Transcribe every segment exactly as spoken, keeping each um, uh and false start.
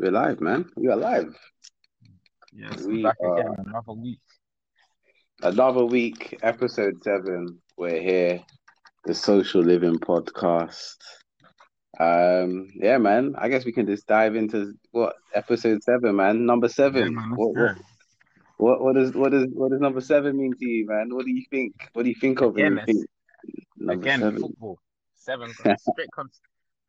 We're live, man. We're live. Yes, we back are... again. Another week. Another week, episode seven. We're here, the Social Living Podcast. Um, yeah, man. I guess we can just dive into what episode seven, man. Number seven. Yeah, man, what, what, what, what does what does what does number seven mean to you, man? What do you think? What do you think of it? Again, seven. Football. Seven. Straight comes.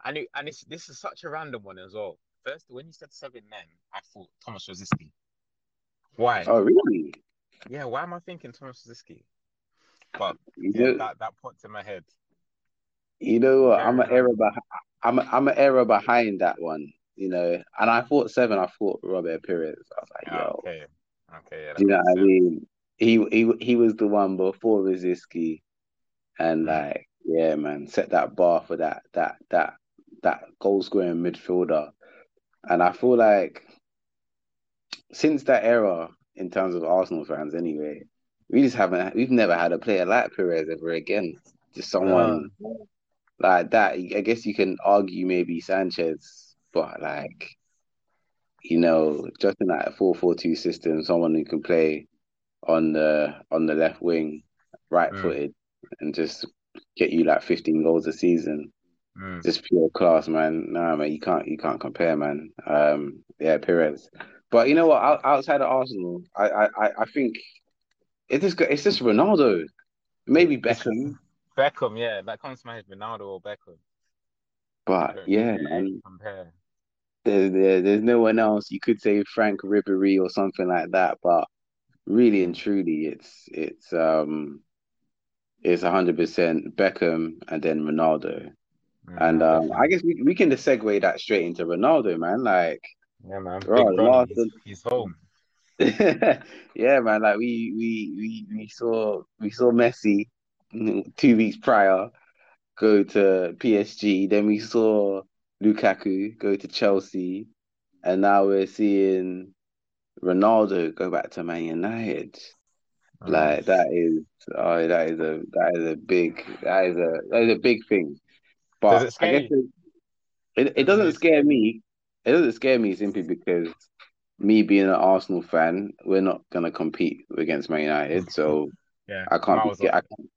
I knew, and it's, this is such a random one as well. First, when you said seven men, I thought Thomas Rosicky. Why? Oh, really? Yeah, why am I thinking Thomas Rosicky? But you yeah, know, that, that popped in my head. You know what? I'm an era behind. I'm a, I'm an era behind that one. You know, and I thought seven. I thought Robert Pires. I was like, yo, okay, okay. Yeah, you know what I mean? He he he was the one before Rosicky, and like, yeah, man, set that bar for that that that that goal scoring midfielder. And I feel like since that era, in terms of Arsenal fans anyway, we just haven't, we've never had a player like Pires ever again. Just someone um, like that. I guess you can argue maybe Sánchez, but like, you know, just in that four four two system, someone who can play on the on the left wing, right footed, mm. and just get you like fifteen goals a season. Mm. Just pure class, man. Nah, man, you can't, you can't compare, man. Um, yeah, Pires. But you know what? Out, outside of Arsenal, I, I, I think it's just, it's just Ronaldo, maybe Beckham. Beckham, yeah, that comes to mind. Ronaldo or Beckham. But yeah, man. Compare. There's, there, there's no one else. You could say Frank Ribéry or something like that. But really and truly, it's, it's, um, it's a hundred percent Beckham and then Ronaldo. And um, I guess we, we can just segue that straight into Ronaldo, man. Like, yeah, man. Bro, last he's, he's home. Yeah, man. Like we, we we we saw we saw Messi two weeks prior go to P S G. Then we saw Lukaku go to Chelsea, and now we're seeing Ronaldo go back to Man United. Nice. Like that is oh that is a that is a big that is a that is a big thing. But it I guess it, it, it doesn't scare me. It doesn't scare me simply because me being an Arsenal fan, we're not gonna compete against Man United, so yeah, I can't. Be scared. I can't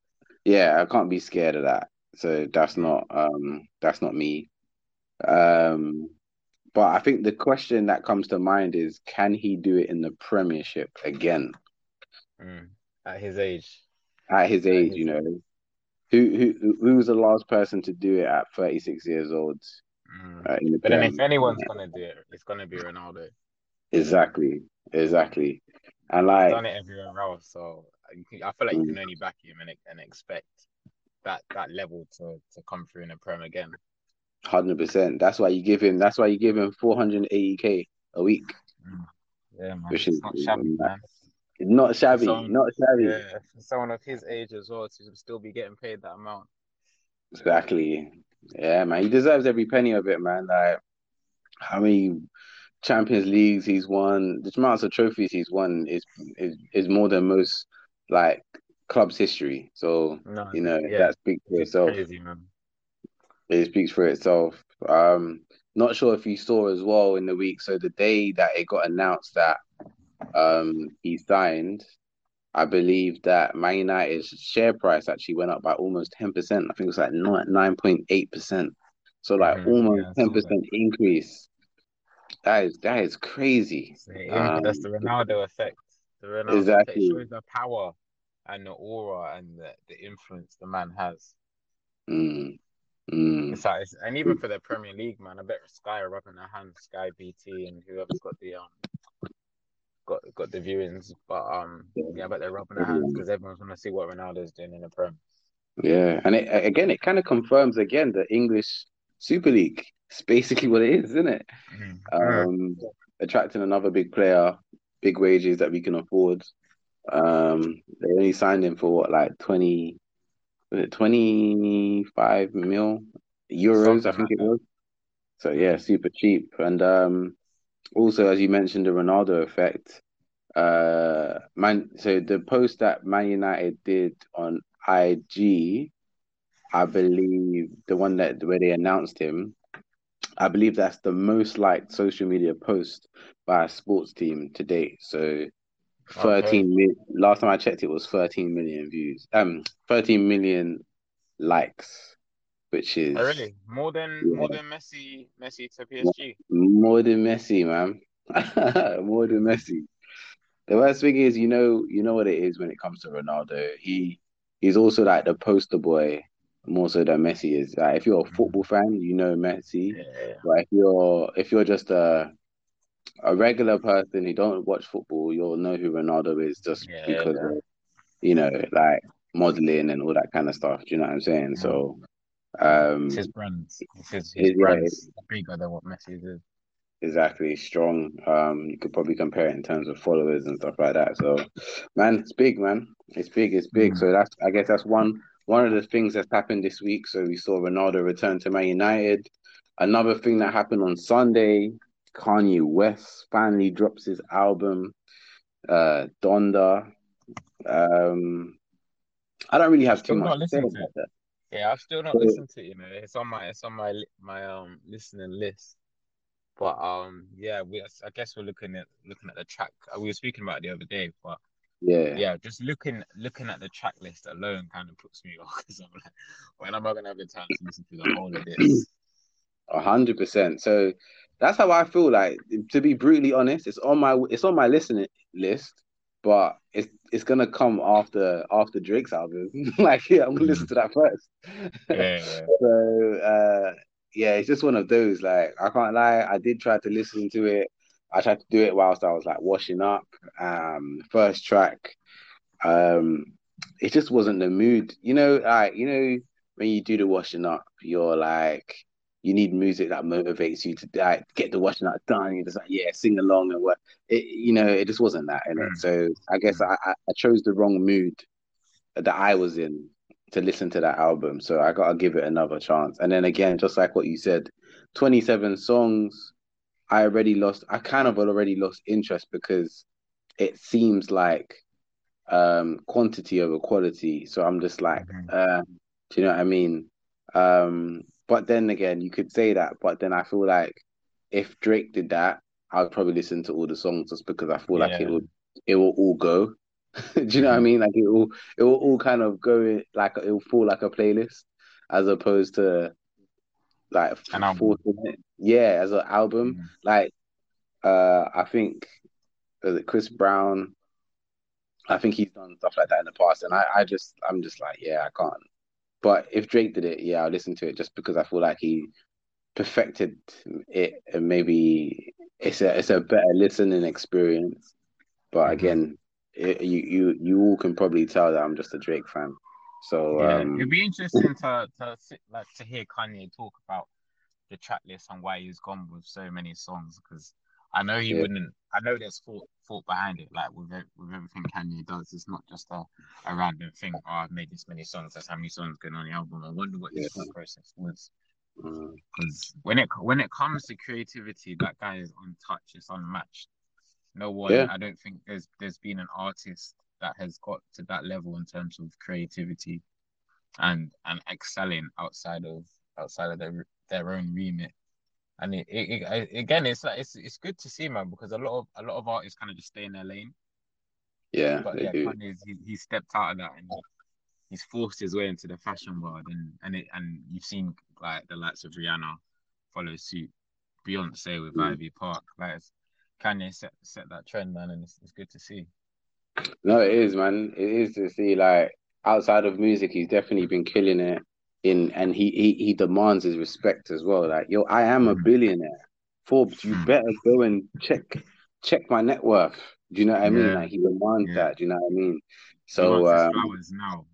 yeah, I can't be scared of that. So that's not um, that's not me. Um, but I think the question that comes to mind is, can he do it in the Premiership again? Mm, at his age. At his age, at his you know. Age. Who who who was the last person to do it at thirty-six years old? Mm. Uh, the but then if anyone's yeah. gonna do it, it's gonna be Ronaldo. Exactly, exactly. And like he's done it everywhere else, so I feel like you can only back him and, and expect that, that level to, to come through in the Prem again. Hundred percent. That's why you give him. That's why you give him four hundred eighty k a week. Mm. Yeah, man. Which it's is not shabby, man. Not shabby, someone, not shabby. Yeah, for someone of his age as well to still be getting paid that amount. Exactly. Yeah, man. He deserves every penny of it, man. Like, how many Champions Leagues he's won, the amounts of trophies he's won is is, is more than most, like, clubs' history. So, no, you know, yeah, that speaks for itself. Crazy, man. It speaks for itself. Um, not sure if you saw as well in the week. So, the day that it got announced that Um, he signed, I believe that Man United's share price actually went up by almost ten percent. I think it was like nine point eight percent. So like mm-hmm. almost yeah, ten percent that. increase. That is that is crazy. See, um, that's the Ronaldo effect. The Ronaldo exactly. effect shows the power and the aura and the, the influence the man has. Mm. Mm. It's like, it's, and even for the Premier League, man, I bet Sky are rubbing their hands, Sky, B T, and whoever's got the um. Got got the viewings, but um, yeah, but they're rubbing their hands because everyone's going to see what Ronaldo's doing in the Prem. Yeah, and it, again, it kind of confirms again the English Super League. It's basically what it is, isn't it? Mm-hmm. Um, attracting another big player, big wages that we can afford. Um, they only signed him for what, like twenty, twenty-five mil euros, Something I think like it was. That. So yeah, super cheap, and um. Also, as you mentioned, the Ronaldo effect. Uh, man, so the post that Man United did on I G, I believe the one that where they announced him, I believe that's the most liked social media post by a sports team to date. So thirteen okay. last time I checked, it was thirteen million views. Um, thirteen million likes, which is oh, really more than yeah. more than Messi. Messi to P S G. More than Messi, man. More than Messi. The worst thing is, you know, you know what it is when it comes to Ronaldo. He he's also like the poster boy. More so than Messi is. Like, if you're a football fan, you know Messi. Yeah. But if you're if you're just a a regular person who don't watch football, you'll know who Ronaldo is just yeah, because yeah. of, you know, like modeling and all that kind of stuff. Do you know what I'm saying? Yeah. So, um, it's his brand. It's his, his brand. Is bigger than what Messi is. Exactly, strong. Um, you could probably compare it in terms of followers and stuff like that. So, man, it's big, man. It's big. It's big. Mm. So that's I guess that's one. One of the things that's happened this week, so we saw Ronaldo return to Man United. Another thing that happened on Sunday, Kanye West finally drops his album, uh, Donda. Um, I don't really have I've too much to say about it. that. Yeah, I've still not so, listened to it. You know, it's on my it's on my my um listening list. But um, yeah, we I guess we're looking at looking at the track. We were speaking about it the other day, but. Yeah, yeah. Just looking, looking at the track list alone kind of puts me off because I'm like, when am I gonna have the time to listen to the whole of this? A hundred percent. So that's how I feel. Like, to be brutally honest, it's on my it's on my listening list, but it's it's gonna come after after Drake's album. Like, yeah, I'm gonna listen to that first. Yeah. yeah. so uh, yeah, it's just one of those. Like, I can't lie, I did try to listen to it. I tried to do it whilst I was like washing up. Um, first track, um, it just wasn't the mood. You know, like you know, when you do the washing up, you're like, you need music that motivates you to like get the washing up done. You're just like, yeah, sing along and what. It, you know, it just wasn't that in it. So I guess I, I chose the wrong mood that I was in to listen to that album. So I gotta give it another chance. And then again, just like what you said, twenty-seven songs. I already lost, I kind of already lost interest because it seems like um, quantity over quality. So I'm just like, uh, do you know what I mean? Um, but then again, you could say that, but then I feel like if Drake did that, I would probably listen to all the songs just because I feel yeah. like it will, it will all go. Do you know what I mean? Like it will, it will all kind of go, like it will fall like a playlist as opposed to like fourteen, yeah, as an album. Mm. Like, uh, I think was it Chris Brown? I think he's done stuff like that in the past, and I, I just, I'm just like, yeah, I can't. But if Drake did it, yeah, I'll listen to it just because I feel like he perfected it, and maybe it's a, it's a better listening experience. But mm-hmm. again, it, you, you, you all can probably tell that I'm just a Drake fan. So yeah, um... it'd be interesting to to sit, like to hear Kanye talk about the track list and why he's gone with so many songs, because I know he yeah. wouldn't. I know there's thought thought behind it. Like with with everything Kanye does, it's not just a, a random thing. Oh, I've made this many songs. That's how many songs going on the album. I wonder what his yeah. process was. Because when it when it comes to creativity, that guy is untouched. It's unmatched. No one. Yeah. I don't think there's there's been an artist that has got to that level in terms of creativity and and excelling outside of outside of their their own remit. And it, it, it, again, it's like it's it's good to see, man, because a lot of a lot of artists kind of just stay in their lane. Yeah, but they yeah, do. Kanye's, he he stepped out of that and he's forced his way into the fashion world, and and it and you've seen like the likes of Rihanna follow suit, Beyonce with mm. Ivy Park. Like Kanye set set that trend, man, and it's it's good to see. No, it is, man. It is to see, like, outside of music, he's definitely been killing it in, and he he, he demands his respect as well. Like, yo, I am a billionaire. Forbes, you better go and check check my net worth. Do you know what I mean? Yeah. Like, he demands yeah. that. Do you know what I mean? So he wants um, his flowers now.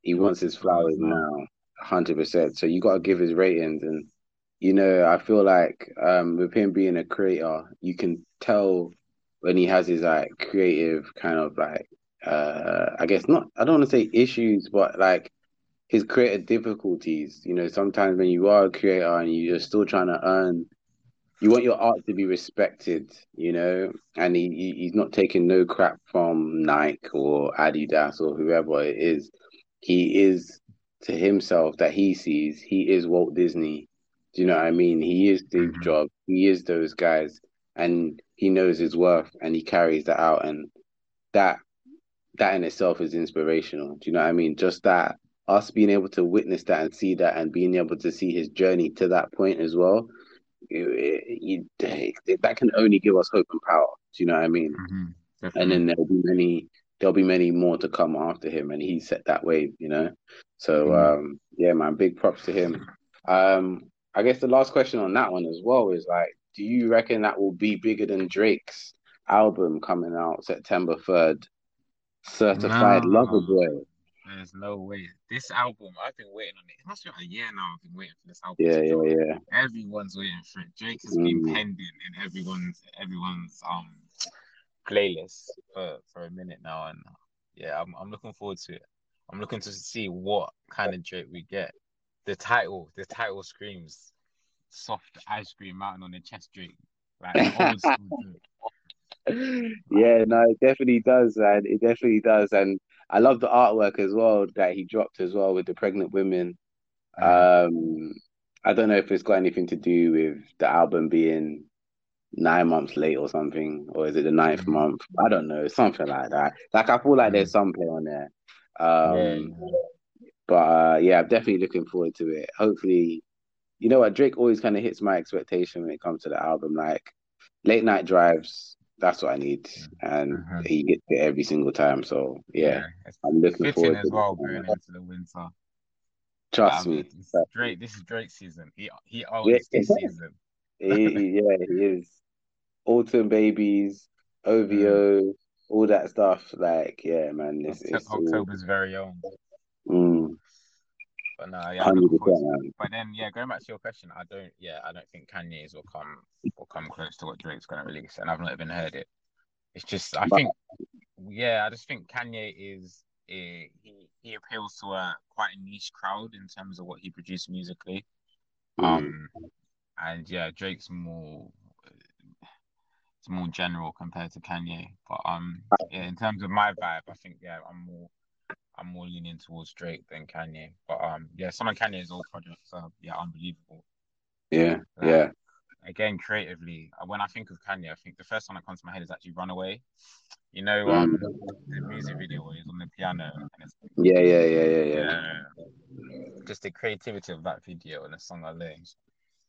He wants his flowers now, one hundred percent. So you got to give his ratings. And, you know, I feel like um, with him being a creator, you can tell when he has his like creative kind of like uh I guess not I don't want to say issues, but like his creative difficulties. You know, sometimes when you are a creator and you're still trying to earn, you want your art to be respected, you know, and he, he he's not taking no crap from Nike or Adidas or whoever it is. He is to himself that he sees, he is Walt Disney. Do you know what I mean? He is Steve mm-hmm. Jobs. He is those guys, and he knows his worth, and he carries that out, and that that in itself is inspirational. Do you know what I mean? Just that, us being able to witness that and see that, and being able to see his journey to that point as well, it, it, it, that can only give us hope and power. Do you know what I mean? Mm-hmm, and then there'll be many, there'll be many more to come after him, and he set that wave, you know. So mm-hmm. um, yeah, man, big props to him. Um, I guess the last question on that one as well is like, do you reckon that will be bigger than Drake's album coming out September third, Certified no. Lover Boy? There's no way. This album, I've been waiting on it. It must be like a year now. I've been waiting for this album. Yeah, yeah, yeah. Everyone's waiting for it. Drake has mm. been pending in everyone's everyone's um playlist for, for a minute now, and yeah, I'm I'm looking forward to it. I'm looking to see what kind of Drake we get. The title, the title screams soft ice cream mountain on the chest, Drake. Like old school Drake. Yeah, no, it definitely does, and it definitely does, and. I love the artwork as well that he dropped as well with the pregnant women. Um, I don't know if it's got anything to do with the album being nine months late or something, or is it the ninth mm-hmm. month? I don't know, something like that. Like, I feel like there's some play on there. Um, yeah. But uh, yeah, I'm definitely looking forward to it. Hopefully, you know what, Drake always kind of hits my expectation when it comes to the album. Like, late night drives, that's what I need, and mm-hmm. he gets it every single time. So yeah, yeah, I'm looking forward as to well going into the winter. Trust um, me, it's Drake. This is Drake season. He he always yeah. this season. He, yeah, he is. Autumn Babies, O V O, mm. all that stuff. Like yeah, man, this is October's all... very own. Mm. But no, yeah, but then yeah, going back to your question, I don't yeah, I don't think Kanye's will come will come close to what Drake's gonna release, and I've not even heard it. It's just I think yeah, I just think Kanye is a, he he appeals to a quite a niche crowd in terms of what he produced musically. Um and yeah, Drake's more it's more general compared to Kanye. But um yeah, in terms of my vibe, I think yeah, I'm more I'm more leaning towards Drake than Kanye. But um, yeah, some of Kanye's old projects are yeah, unbelievable. Yeah, um, yeah. Again, creatively, when I think of Kanye, I think the first one that comes to my head is actually Runaway. You know, um, mm. the music video where he's on the piano. And it's, yeah, yeah, yeah, yeah, yeah, yeah. Just the creativity of that video and the song I learned.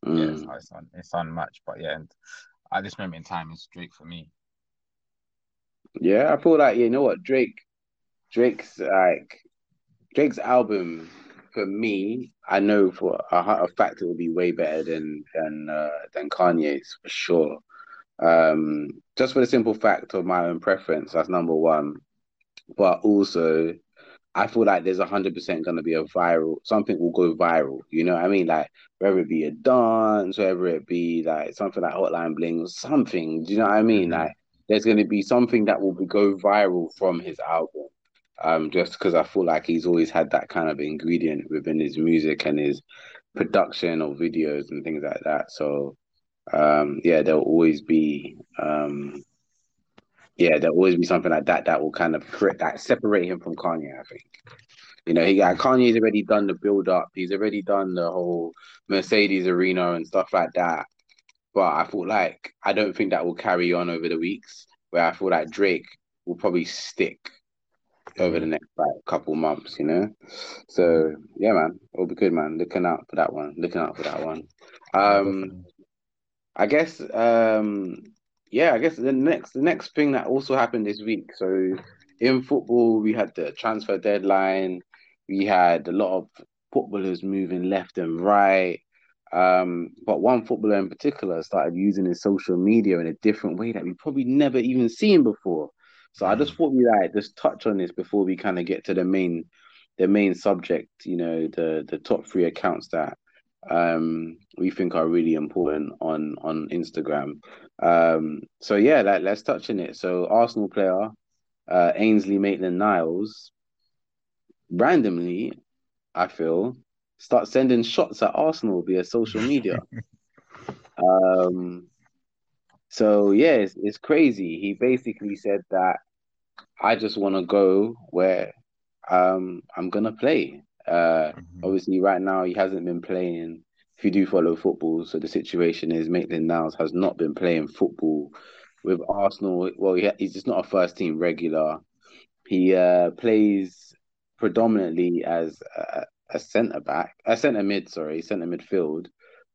Mm. Yeah, it's, it's, un, it's unmatched. But yeah, and at this moment in time, it's Drake for me. Yeah, I feel like, you know what, Drake... Drake's like Drake's album for me, I know for a, a fact it will be way better than than uh, than Kanye's for sure. Um, just for the simple fact of my own preference, that's number one. But also, I feel like there's a hundred percent going to be a viral. Something will go viral. You know what I mean? Like whether it be a dance, whether it be like something like Hotline Bling or something. Do you know what I mean? Like there's going to be something that will be, go viral from his album. Um, just because I feel like he's always had that kind of ingredient within his music and his production or videos and things like that. So, um, yeah, there'll always be, um, yeah, there'll always be something like that that will kind of that separate him from Kanye, I think. You know, he got, Kanye's already done the build-up. He's already done the whole Mercedes Arena and stuff like that. But I feel like, I don't think that will carry on over the weeks, where I feel like Drake will probably stick over the next like, couple months, you know. So yeah, man, it'll be good, man. Looking out for that one. Looking out for that one. Um, I guess. Um, yeah, I guess the next the next thing that also happened this week. So in football, we had the transfer deadline. We had a lot of footballers moving left and right. Um, but one footballer in particular started using his social media in a different way that we probably never even seen before. So I just thought we like just touch on this before we kind of get to the main, the main subject. You know, the the top three accounts that um, we think are really important on on Instagram. Um, so yeah, like, let's touch on it. So Arsenal player uh, Ainsley Maitland-Niles randomly, I feel, start sending shots at Arsenal via social media. um, so yeah, it's, it's crazy. He basically said that. I just want to go where um, I'm going to play. Uh, mm-hmm. Obviously, right now, he hasn't been playing if you do follow football, so the situation is Maitland-Niles has not been playing football with Arsenal. Well, he, he's just not a first team regular. He uh, plays predominantly as a, a centre back, a centre mid, sorry, centre midfield.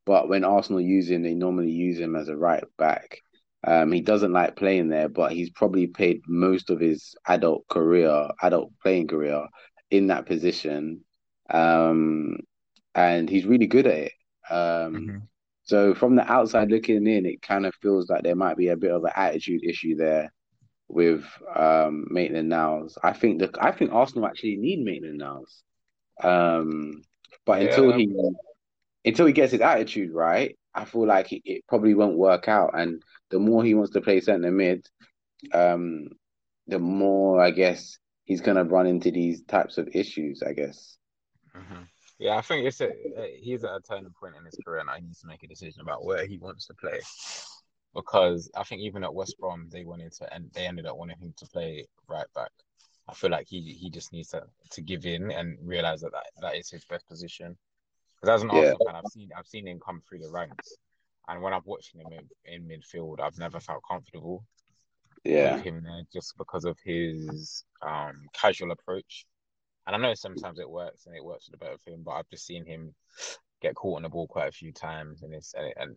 But when Arsenal use him, they normally use him as a right back. Um, he doesn't like playing there, but he's probably played most of his adult career, adult playing career, in that position. Um, and he's really good at it. Um, mm-hmm. So from the outside looking in, it kind of feels like there might be a bit of an attitude issue there with um, Maitland-Niles. I think the I think Arsenal actually need Maitland-Niles, um, but until yeah. he until he gets his attitude right, I feel like it, it probably won't work out. And the more he wants to play centre mid, um, the more I guess he's gonna run into these types of issues. I guess. Mm-hmm. Yeah, I think it's a, he's at a turning point in his career and I need to make a decision about where he wants to play, because I think even at West Brom, they wanted to and they ended up wanting him to play right back. I feel like he, he just needs to, to give in and realise that, that that is his best position. Because as an yeah. Arsenal fan, I've seen, I've seen him come through the ranks, and when I've watched him in, in midfield, I've never felt comfortable yeah. with him there just because of his um, casual approach. And I know sometimes it works and it works for the better for him, but I've just seen him get caught on the ball quite a few times. And it's and, and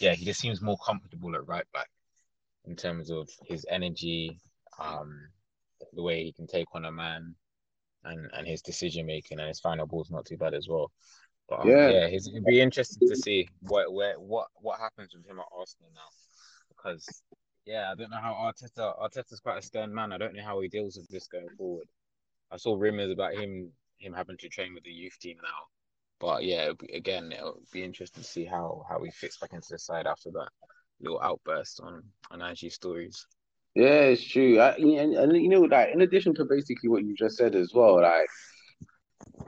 yeah, he just seems more comfortable at right back in terms of his energy, um, the way he can take on a man, and, and his decision making, and his final ball's not too bad as well. But um, yeah, yeah his, it'd be interesting to see what where what what happens with him at Arsenal now, because yeah, I don't know how Arteta Arteta's quite a stern man. I don't know how he deals with this going forward. I saw rumours about him him having to train with the youth team now. But yeah, it'll be, again, it'll be interesting to see how, how he fits back into the side after that little outburst on, on I G stories. Yeah, it's true. I, and, and, you know, like, in addition to basically what you just said as well, like,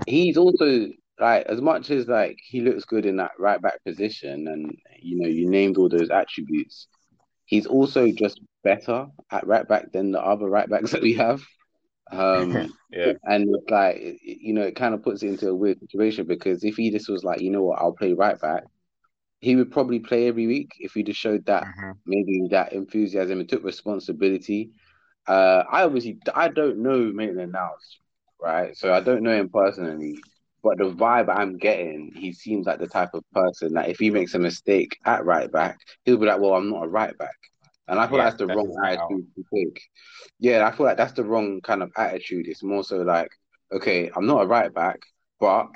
he's also, like, as much as, like, he looks good in that right-back position and, you know, you named all those attributes, he's also just better at right-back than the other right-backs that we have. Um, yeah, and it's like, you know, it kind of puts it into a weird situation, because if he just was like, you know what, I'll play right back, he would probably play every week if he just showed that mm-hmm. maybe that enthusiasm and took responsibility. Uh, I obviously I don't know Maitland-Niles, right? So I don't know him personally, but the vibe I'm getting, he seems like the type of person that if he makes a mistake at right back, he'll be like, well, I'm not a right back. And I feel yeah, like that's the that's wrong attitude out. to take. Yeah, I feel like that's the wrong kind of attitude. It's more so like, okay, I'm not a right back, but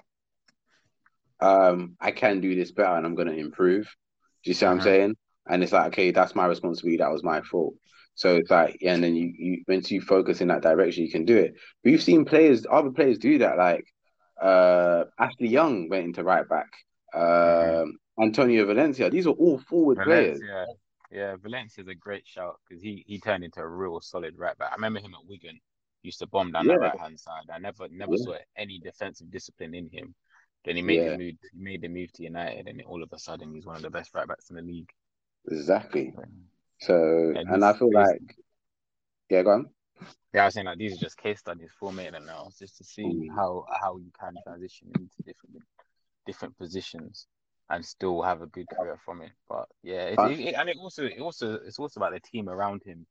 um, I can do this better and I'm going to improve. Do you see what mm-hmm. I'm saying? And it's like, okay, that's my responsibility. That was my fault. So it's like, yeah, and then you, you once you focus in that direction, you can do it. We've seen players, other players do that. Like uh, Ashley Young went into right back. Uh, mm-hmm. Antonio Valencia. These are all forward Valencia. players. Yeah, Valencia's a great shout because he, he turned into a real solid right back. I remember him at Wigan. He used to bomb down yeah. the right hand side. I never never yeah. saw any defensive discipline in him. Then he made yeah. the move. He made the move to United, and all of a sudden he's one of the best right backs in the league. Exactly. So yeah, and I feel like yeah, go on. Yeah, I was saying like these are just case studies for Maitland now, just to see mm. how how you can transition into different different positions and still have a good career from it. But yeah, it, it, it, and it also, it also, it's also about the team around him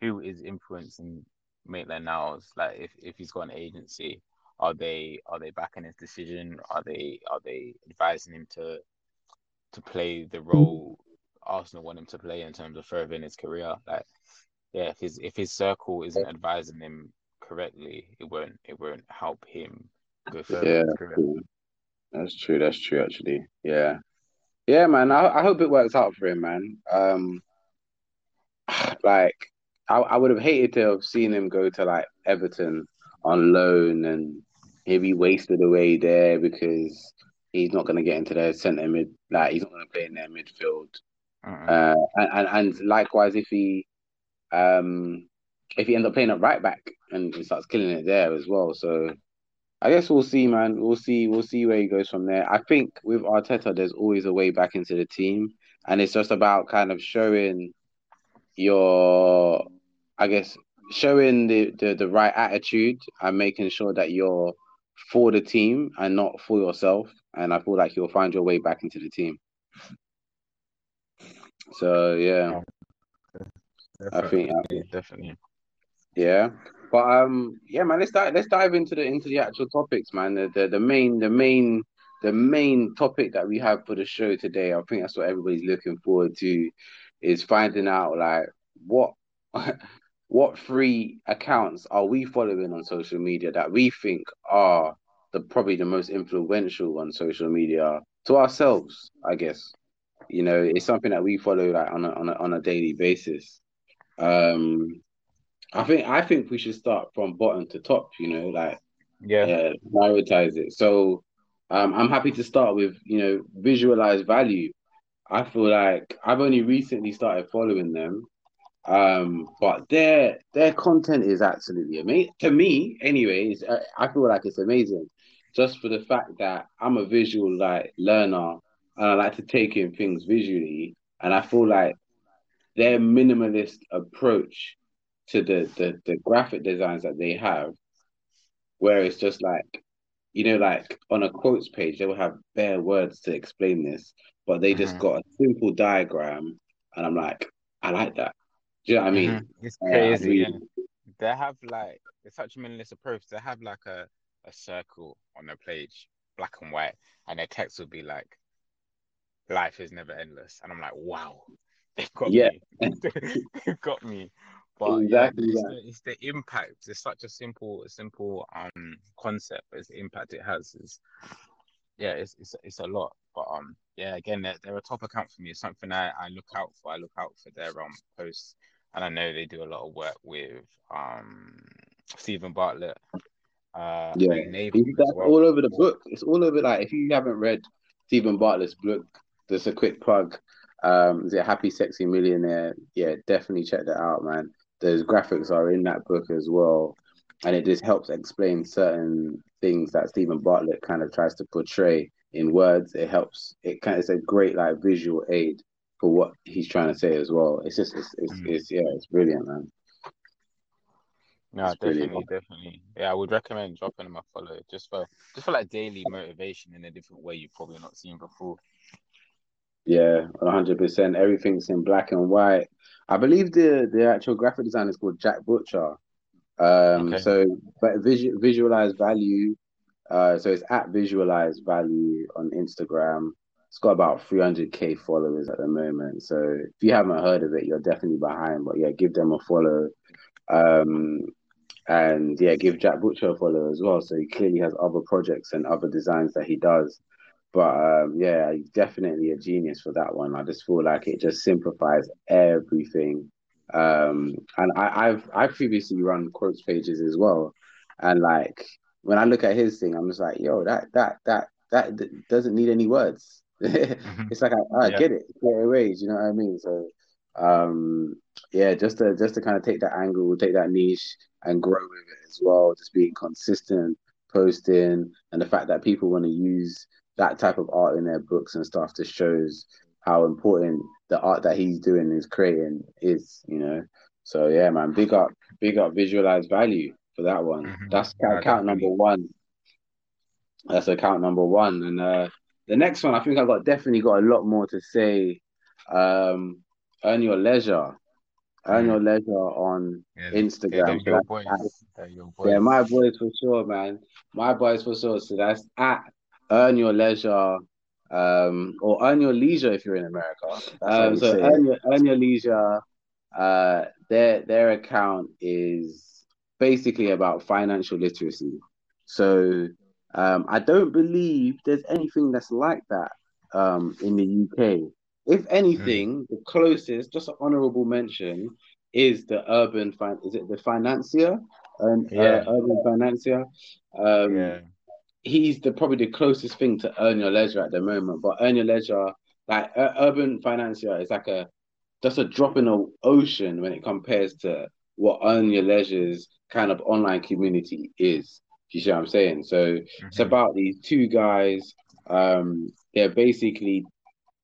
who is influencing Maitland-Niles. Like if, if he's got an agency, are they are they backing his decision? Are they are they advising him to to play the role Arsenal want him to play in terms of furthering his career? Like yeah, if his if his circle isn't advising him correctly, it won't it won't help him go further yeah. in his career. That's true. That's true, actually. Yeah. Yeah, man. I, I hope it works out for him, man. Um, like, I, I would have hated to have seen him go to, like, Everton on loan and he'd be wasted away there because he's not going to get into their centre mid. Like, he's not going to play in their midfield. Uh-uh. Uh, and, and, and likewise, if he um, if he ends up playing at right back and he starts killing it there as well, so... I guess we'll see, man. We'll see. We'll see where he goes from there. I think with Arteta, there's always a way back into the team. And it's just about kind of showing your, I guess, showing the, the, the right attitude and making sure that you're for the team and not for yourself. and I feel like you'll find your way back into the team. So yeah, definitely, I think definitely, yeah. But um, yeah, man, let's dive let's dive into the into the actual topics, man. The the, the main the main. The main topic that we have for the show today, I think that's what everybody's looking forward to, is finding out like what what free accounts are we following on social media that we think are the probably the most influential on social media to ourselves, I guess. You know, it's something that we follow like on a, on a, on a daily basis. Um, I think I think we should start from bottom to top. You know, like yeah, yeah prioritize it. So. Um, I'm happy to start with, you know, Visualized Value. I feel like I've only recently started following them, um, but their their content is absolutely amazing. To me, anyways, I feel like it's amazing just for the fact that I'm a visual like learner and I like to take in things visually. And I feel like their minimalist approach to the the, the graphic designs that they have, where it's just like, you know, like on a quotes page, they will have bare words to explain this, but they just mm-hmm. got a simple diagram, and I'm like, I like that. Do you know what I mean? Mm-hmm. It's crazy. Uh, really... yeah. They have like, it's such a minimalist approach. They have like a, a circle on their page, black and white, and their text will be like, life is never endless. And I'm like, wow, they've got yeah. me. They've got me. But exactly, yeah, it's, yeah. The, it's the impact. It's such a simple, simple um concept. But it's the impact it has. Is yeah, it's it's it's a lot. But um, yeah, again, they're, they're a top account for me. It's something I, I look out for. I look out for their um posts, and I know they do a lot of work with um Stephen Bartlett. Uh, yeah, that's well. all over the book. It's all over. Like if you haven't read Stephen Bartlett's book, there's a quick plug. Um, is it Happy Sexy Millionaire? Yeah, definitely check that out, man. Those graphics are in that book as well. And it just helps explain certain things that Stephen Bartlett kind of tries to portray in words. It helps. It kind of, it's a great like visual aid for what he's trying to say as well. It's just, it's, it's, mm. it's yeah, it's brilliant, man. No, it's definitely, brilliant. definitely. Yeah, I would recommend dropping them a follow just for, just for like daily motivation in a different way you've probably not seen before. Yeah, one hundred percent. Everything's in black and white. I believe the, the actual graphic design is called Jack Butcher. Um, okay. So, but visu- Visualized Value. Uh, so it's at Visualized Value on Instagram. It's got about three hundred k followers at the moment. So if you haven't heard of it, you're definitely behind. But yeah, give them a follow. Um, and yeah, give Jack Butcher a follow as well. So he clearly has other projects and other designs that he does. But um, yeah, definitely a genius for that one. I just feel like it just simplifies everything. Um, and I, I've I've previously run quotes pages as well. And like when I look at his thing, I'm just like, yo, that that that that d- doesn't need any words. It's like I, I yeah. get it, get away. You know what I mean? So um, yeah, just to just to kind of take that angle, take that niche, and grow with it as well. Just being consistent, posting, and the fact that people want to use that type of art in their books and stuff just shows how important the art that he's doing is creating is, you know. So yeah, man, big up, big up Visualized Value for that one. Mm-hmm. That's yeah, account number one. That's account number one. And uh, the next one, I think I got definitely got a lot more to say. Um, Earn Your Leisure. Earn Your Leisure on yeah, Instagram. Yeah, your boys. Your boys. Yeah, my boys for sure, man. My boys for sure. So that's at Earn Your Leisure, um, or Earn Your Leisure if you're in America. Um, so earn your, earn your leisure. Uh, their their account is basically about financial literacy. So um, I don't believe there's anything that's like that um, in the U K. If anything, mm-hmm. the closest, just an honourable mention, is the Urban fin- is it the Financier? Um, yeah. Uh, Urban Financier. Um, yeah. He's the probably the closest thing to Earn Your Leisure at the moment, but Earn Your Leisure, like uh, Urban Financier, is like a just a drop in the ocean when it compares to what Earn Your Leisure's kind of online community is. Do you see what I'm saying? So mm-hmm. it's about these two guys. Um, they're basically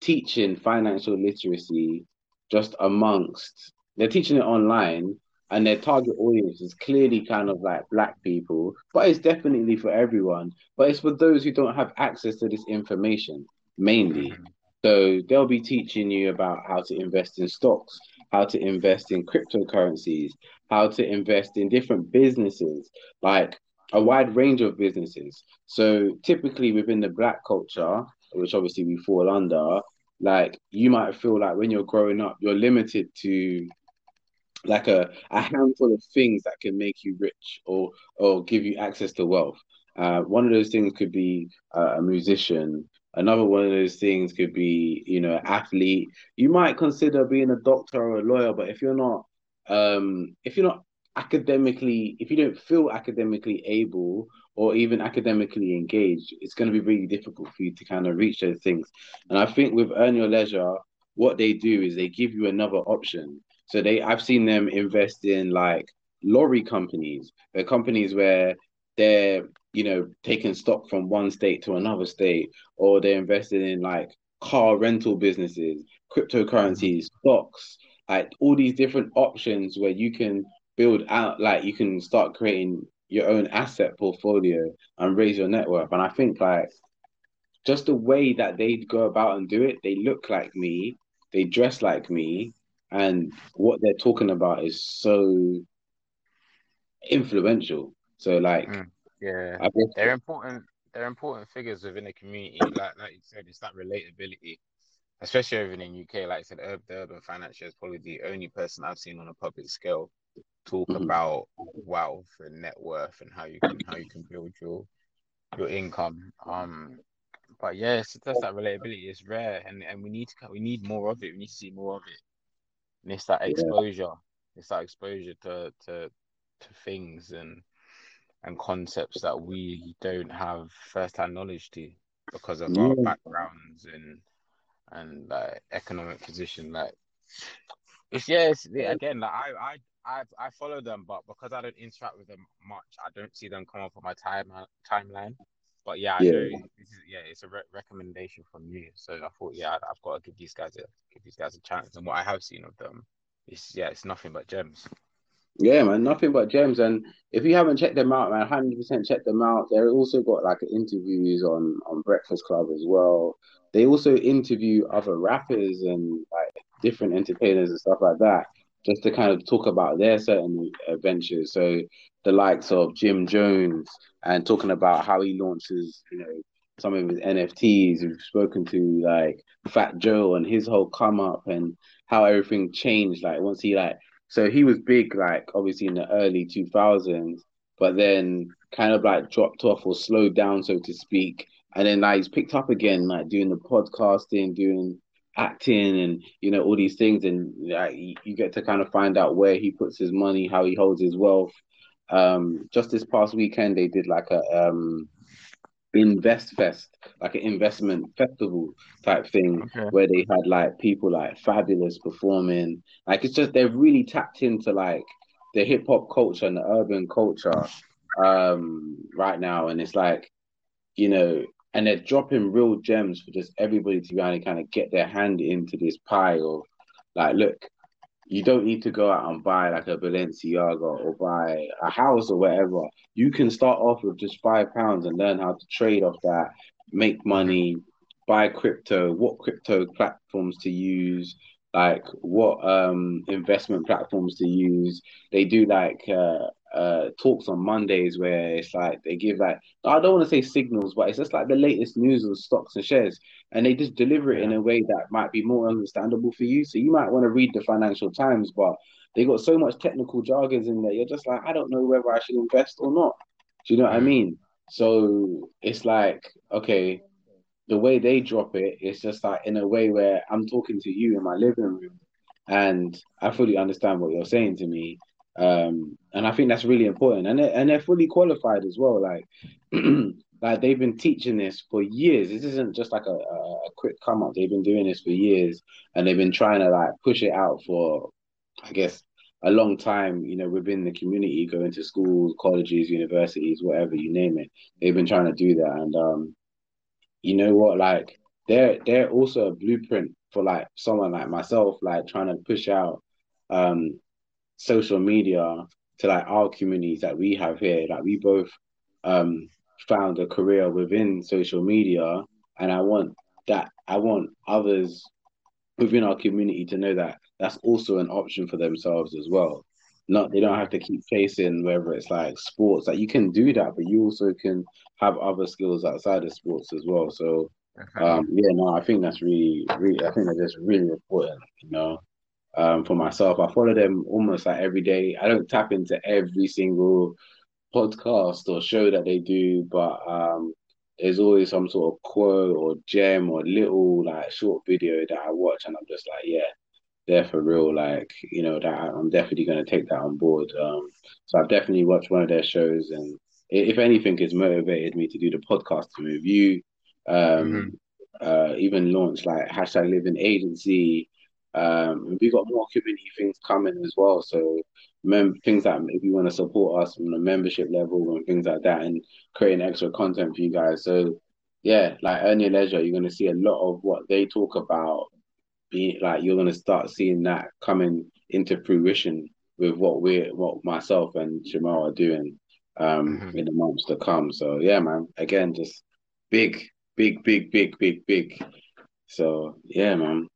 teaching financial literacy just amongst. They're teaching it online, and their target audience is clearly kind of like black people, but it's definitely for everyone. But it's for those who don't have access to this information, mainly. So they'll be teaching you about how to invest in stocks, how to invest in cryptocurrencies, how to invest in different businesses, like a wide range of businesses. So typically within the black culture, which obviously we fall under, like you might feel like when you're growing up, you're limited to like a, a handful of things that can make you rich or or give you access to wealth. Uh, one of those things could be uh, a musician. Another one of those things could be, you know, athlete. You might consider being a doctor or a lawyer, but if you're not, um, if you're not academically, if you don't feel academically able or even academically engaged, it's going to be really difficult for you to kind of reach those things. And I think with Earn Your Leisure, what they do is they give you another option. So they, I've seen them invest in like lorry companies. They're companies where they're, you know, taking stock from one state to another state, or they're invested in like car rental businesses, cryptocurrencies, stocks, like all these different options where you can build out, like you can start creating your own asset portfolio and raise your net worth. And I think like just the way that they go about and do it, they look like me, they dress like me, and what they're talking about is so influential. So like, mm, yeah, they're important. They're important figures within the community. Like, like you said, it's that relatability, especially over in the U K. Like I said, Urban, Urban Financier is probably the only person I've seen on a public scale talk mm-hmm. about wealth and net worth and how you can how you can build your your income. Um, but yeah, it's just that relatability. It's rare, and, and we need to we need more of it. We need to see more of it. And it's that exposure. Yeah. It's that exposure to to to things and. and concepts that we don't have first-hand knowledge to because of yeah. our backgrounds and and like economic position. Like it's yes yeah, again like I, I I I follow them, but because I don't interact with them much, I don't see them come up on my time timeline. But yeah, I yeah. know this is, yeah, it's a re- recommendation from you. So I thought yeah, I've got to give these guys a give these guys a chance. And what I have seen of them is yeah, it's nothing but gems. Yeah, man, nothing but gems. And if you haven't checked them out, man, one hundred percent check them out. They've also got like interviews on, on Breakfast Club as well. They also interview other rappers and like different entertainers and stuff like that, just to kind of talk about their certain adventures. So the likes of Jim Jones and talking about how he launches, you know, some of his N F Ts. We've spoken to like Fat Joe and his whole come up and how everything changed. Like once he like. So he was big, like, obviously in the early two thousands, but then kind of, like, dropped off or slowed down, so to speak. And then, like, he's picked up again, like, doing the podcasting, doing acting and, you know, all these things. And like, you get to kind of find out where he puts his money, how he holds his wealth. Um, just this past weekend, they did, like, a um, Invest Fest, like an investment festival type thing, okay. where they had like people like Fabulous performing. Like it's just they're really tapped into like the hip hop culture and the urban culture um right now, and it's like, you know, and they're dropping real gems for just everybody to really kind of get their hand into this pie of like, look, you don't need to go out and buy like a Balenciaga or buy a house or whatever. You can start off with just five pounds and learn how to trade off that, make money, buy crypto, what crypto platforms to use, like what um, investment platforms to use. They do like uh, uh, talks on Mondays where it's like they give like, I don't want to say signals, but it's just like the latest news of stocks and shares. And they just deliver it in a way that might be more understandable for you. So you might want to read the Financial Times, but they got so much technical jargons in there. You're just like, I don't know whether I should invest or not. Do you know what I mean? So it's like, okay, the way they drop it, it's just like in a way where I'm talking to you in my living room and I fully understand what you're saying to me. Um, and I think that's really important. And they're, and they're fully qualified as well. Like, like they've been teaching this for years. This isn't just like a, a quick come up. They've been doing this for years and they've been trying to like push it out for, I guess, a long time, you know, within the community, going to schools, colleges, universities, whatever, you name it. They've been trying to do that. And um, you know what, like they're, they're also a blueprint for like someone like myself, like trying to push out um, social media to like our communities that we have here. Like we both um found a career within social media, and I want that I want others within our community to know that that's also an option for themselves as well. Not they don't have to keep chasing whether it's like sports. Like you can do that, but you also can have other skills outside of sports as well. So um yeah, no, I think that's really, really I think that's just really important, you know. Um for myself, I follow them almost like every day. I don't tap into every single podcast or show that they do, but um there's always some sort of quote or gem or little like short video that I watch, and I'm just like, yeah, they're for real. Like, you know, that I'm definitely going to take that on board. Um, so I've definitely watched one of their shows, and if anything, it's motivated me to do the podcasting with you. Um, mm-hmm. uh, even launched like hashtag Living Agency. Um, we got more community things coming as well. So mem- things that if you want to support us on a membership level and things like that, and creating extra content for you guys. So yeah, like Earn Your Leisure, you're going to see a lot of what they talk about. Be like you're going to start seeing that coming into fruition with what we're, what myself and Jamal are doing um, mm-hmm. in the months to come. So yeah, man. Again, just big, big, big, big, big, big. So yeah, man.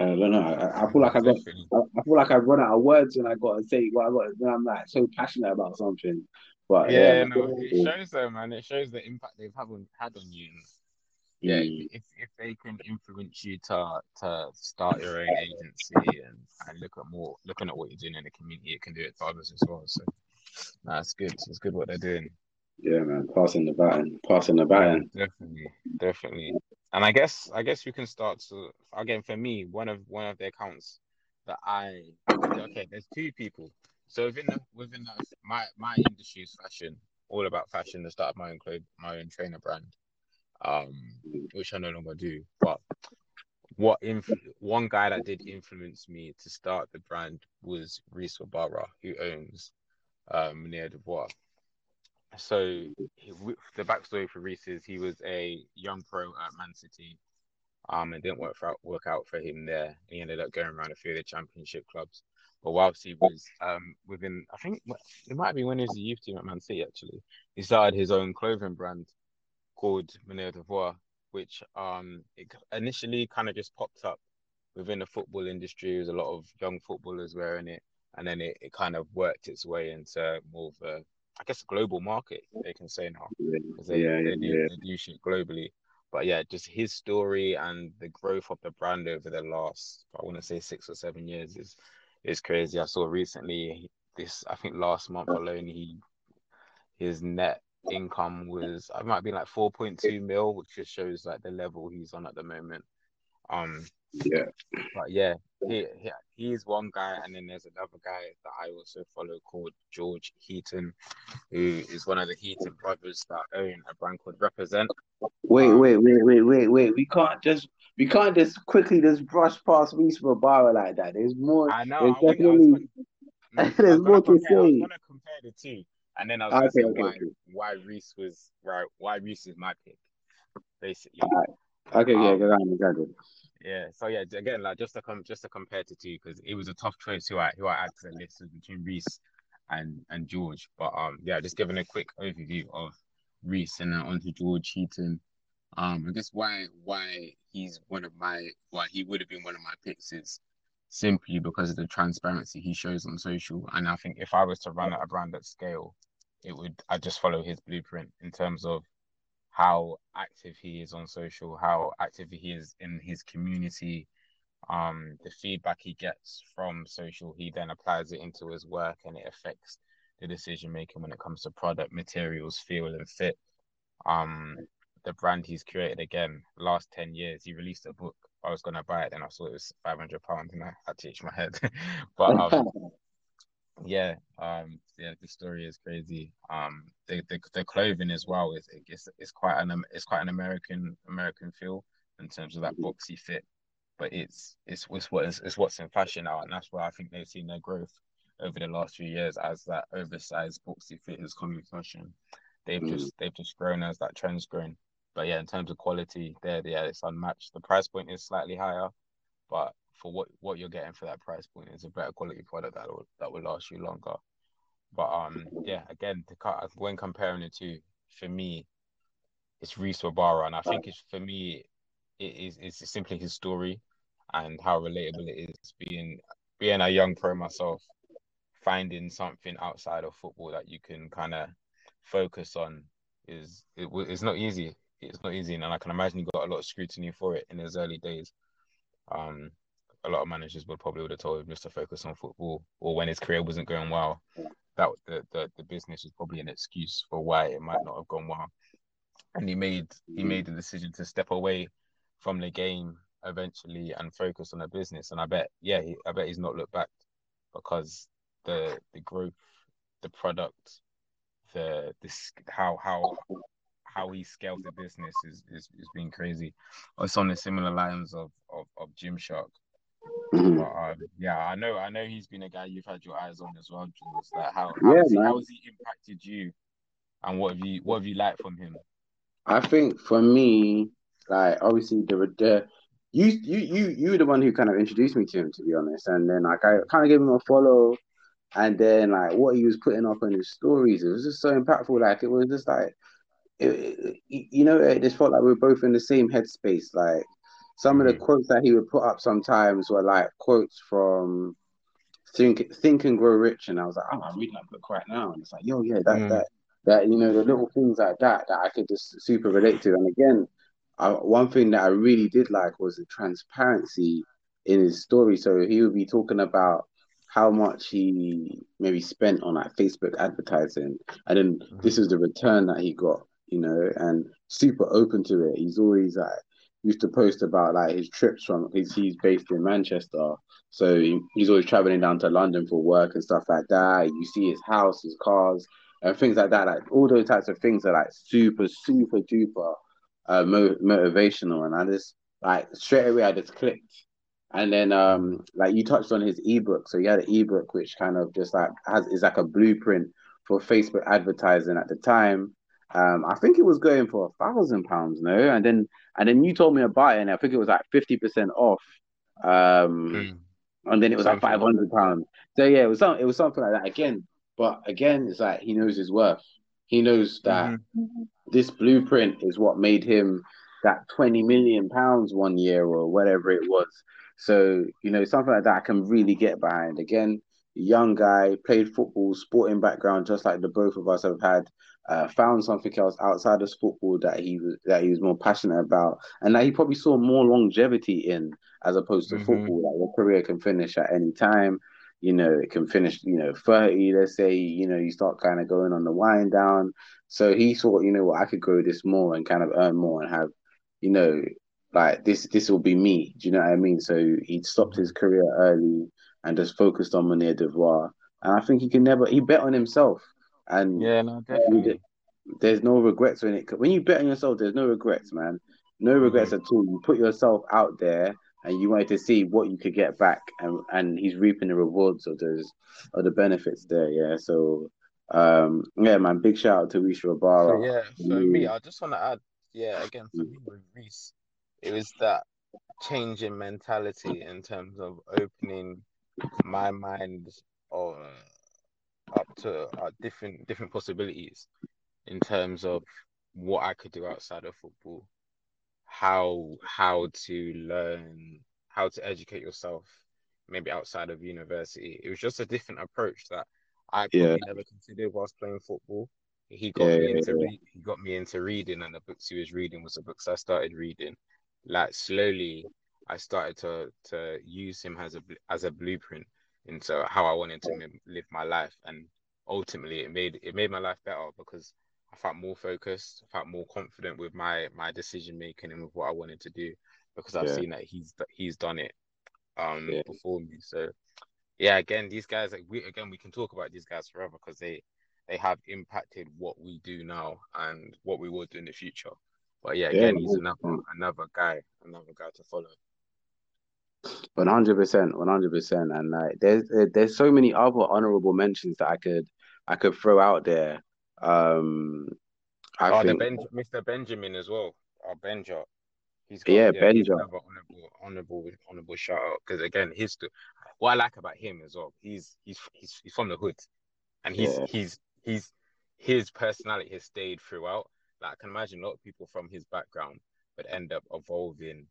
I don't know. I, I feel like I got. I, I feel like I run out of words when I got to say what I got when I'm like so passionate about something. But yeah, yeah no, it shows though, man. It shows the impact they've had on, had on you. Yeah, if if they can influence you to to start your own agency and, and look at more looking at what you're doing in the community, it can do it for others as well. So nah, it's good. It's good what they're doing. Yeah, man. Passing the baton. Passing the baton. Yeah, definitely, definitely. And I guess I guess we can start to again for me, one of one of the accounts that I okay, there's two people. So within the, within the, my my industry's fashion, all about fashion, the start of my own club, my own trainer brand. Um, which I no longer do, but what inf- one guy that did influence me to start the brand was Reece Wabara, who owns um, Near Dubois. So he, the backstory for Reece is he was a young pro at Man City, um, and didn't work, for, work out for him there. He ended up going around a few of the championship clubs, but whilst he was um, within, I think it might be when he was a youth team at Man City actually, he started his own clothing brand called Near Dubois, which um it initially kind of just popped up within the football industry. There's a lot of young footballers wearing it, and then it, it kind of worked its way into more of a, I guess, a global market, they can say now, because they, yeah, they, yeah. they do shit globally. But yeah, just his story and the growth of the brand over the last, I want to say six or seven years is is crazy. I saw recently this, I think last month alone, he his net income was, I might be like four point two mil, which just shows like the level he's on at the moment. Um, yeah, but yeah, he, he he's one guy, and then there's another guy that I also follow called George Heaton, who is one of the Heaton brothers that own a brand called Represent. Wait, um, wait, wait, wait, wait, wait. We can't just we can't just quickly just brush past Reece Wabara like that. There's more. I know. There's I definitely. Gonna, no, there's more to say. I was gonna compare the two. And then I was okay, okay, why, okay. why Reece was right, why Reece is my pick, basically. Right. Okay, um, yeah, go on, go on. Yeah, so yeah, again, like just to come, just to compare to two, because it was a tough choice who I who I added to the list between Reece and and George. But um, yeah, just giving a quick overview of Reece and then onto George Heaton. Um, I guess why why he's one of my why he would have been one of my picks is simply because of the transparency he shows on social. And I think if I was to run at a brand at scale, it would I just follow his blueprint in terms of how active he is on social, how active he is in his community, um, the feedback he gets from social, he then applies it into his work, and it affects the decision making when it comes to product, materials, feel and fit. Um, the brand he's created, again, last ten years, he released a book. I was going to buy it, then I saw it was five hundred pounds and I had to itch my head. But um, yeah, um, yeah, the story is crazy. Um, the, the, the clothing as well is it's, it's quite an it's quite an American American feel in terms of that boxy fit, but it's it's it's what is it's what's in fashion now, and that's where I think they've seen their growth over the last few years as that oversized boxy fit has come in fashion. They've mm. just they've just grown as that trend's grown. But yeah, in terms of quality, there, yeah, it's unmatched. The price point is slightly higher, but for what, what you're getting for that price point is a better quality product that will, that will last you longer. But um, yeah, again, the, when comparing the two, for me, it's Reece Wabara, and I think it's for me, it is it's simply his story and how relatable it is. Being being a young pro myself, finding something outside of football that you can kind of focus on is it it's not easy. It's not easy, and I can imagine he got a lot of scrutiny for it in his early days. Um, a lot of managers would probably would have told him just to focus on football, or when his career wasn't going well, that the the, the business was probably an excuse for why it might not have gone well. And he made he made the decision to step away from the game eventually and focus on the business. And I bet, yeah, he, I bet he's not looked back, because the the growth, the product, the this how how how he scaled the business is is, is being crazy. It's on the similar lines of of, of Gymshark. But, um, yeah, I know I know he's been a guy you've had your eyes on as well, Jules. Like how how, yeah, has, he, how has he impacted you, and what have you what have you liked from him? I think for me, like obviously there were the you you you you were the one who kind of introduced me to him, to be honest. And then like I kind of gave him a follow, and then like what he was putting up on his stories, it was just so impactful. Like it was just like, it, it, you know, it just felt like we were both in the same headspace. Like some of the quotes that he would put up sometimes were like quotes from Think Think and Grow Rich, and I was like, oh, I'm reading that book right now, and it's like, yo, yeah, that mm. that. That, you know, the little things like that, that I could just super relate to. And again, I, one thing that I really did like was the transparency in his story. So he would be talking about how much he maybe spent on like Facebook advertising, and then this is the return that he got, you know, and super open to it. He's always like, used to post about like his trips from, he's, he's based in Manchester. So he, he's always traveling down to London for work and stuff like that. You see his house, his cars, and things like that, like all those types of things are like super, super duper uh, mo- motivational. And I just like straight away, I just clicked. And then um, like you touched on his ebook, so he had an ebook which kind of just like has is like a blueprint for Facebook advertising at the time. Um, I think it was going for a thousand pounds, no? And then and then you told me about it, and I think it was like fifty percent off. Um, mm. And then it was something like five hundred pounds. So yeah, it was some, it was something like that again. But again, it's like he knows his worth. He knows that mm-hmm. this blueprint is what made him that twenty million pounds one year or whatever it was. So, you know, something like that I can really get behind. Again, young guy, played football, sporting background, just like the both of us have had. Uh, found something else outside of football that he was that he was more passionate about, and that he probably saw more longevity in as opposed to mm-hmm. football. Like your career can finish at any time. You know, it can finish, you know, thirty, let's say, you know, you start kind of going on the wind down. So he thought, you know what, I could grow this more and kind of earn more and have, you know, like this, this will be me. Do you know what I mean? So he stopped his career early and just focused on Near Dubois. And I think he can never, he bet on himself. And yeah, no, definitely. There's no regrets when it, when you bet on yourself, there's no regrets, man. No regrets at all. You put yourself out there, and you wanted to see what you could get back, and, and he's reaping the rewards of those, of the benefits there, yeah. So, um, yeah, man, big shout out to Reece Wabara. So, yeah, for mm. me, I just want to add, yeah, again, for me with Reece, it was that change in mentality in terms of opening my mind on, up to uh, different different possibilities in terms of what I could do outside of football. How how to learn, how to educate yourself, maybe outside of university. It was just a different approach that I probably yeah. never considered whilst playing football. He got yeah, me into yeah. re- he got me into reading, and the books he was reading was the books I started reading. Like slowly, I started to to use him as a as a blueprint into how I wanted to m- live my life, and ultimately, it made it made my life better because I felt more focused, I felt more confident with my my decision making and with what I wanted to do, because I've yeah. seen that he's he's done it um, yeah. before me. So yeah, again, these guys, like we again we can talk about these guys forever because they they have impacted what we do now and what we will do in the future. But yeah, again, yeah. he's another another guy, another guy to follow. One hundred percent, one hundred percent, and like there's there's so many other honorable mentions that I could I could throw out there. Um, I oh, think... the ben- Mister Benjamin as well, or Benjo. He's got, yeah, yeah, Benjo. Honourable, honourable, honourable shout out, because again, his what I like about him as well, he's he's he's, he's from the hood, and he's yeah. he's he's his personality has stayed throughout. Like, I can imagine a lot of people from his background would end up evolving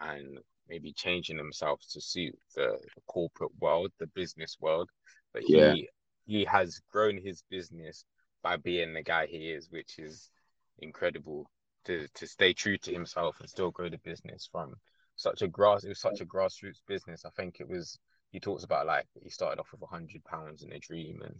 and maybe changing themselves to suit the, the corporate world, the business world, but yeah. he he has grown his business by being the guy he is, which is incredible. To, to stay true to himself and still grow the business from such a grass it was such a grassroots business. I think it was he talks about like he started off with a hundred pounds in a dream, and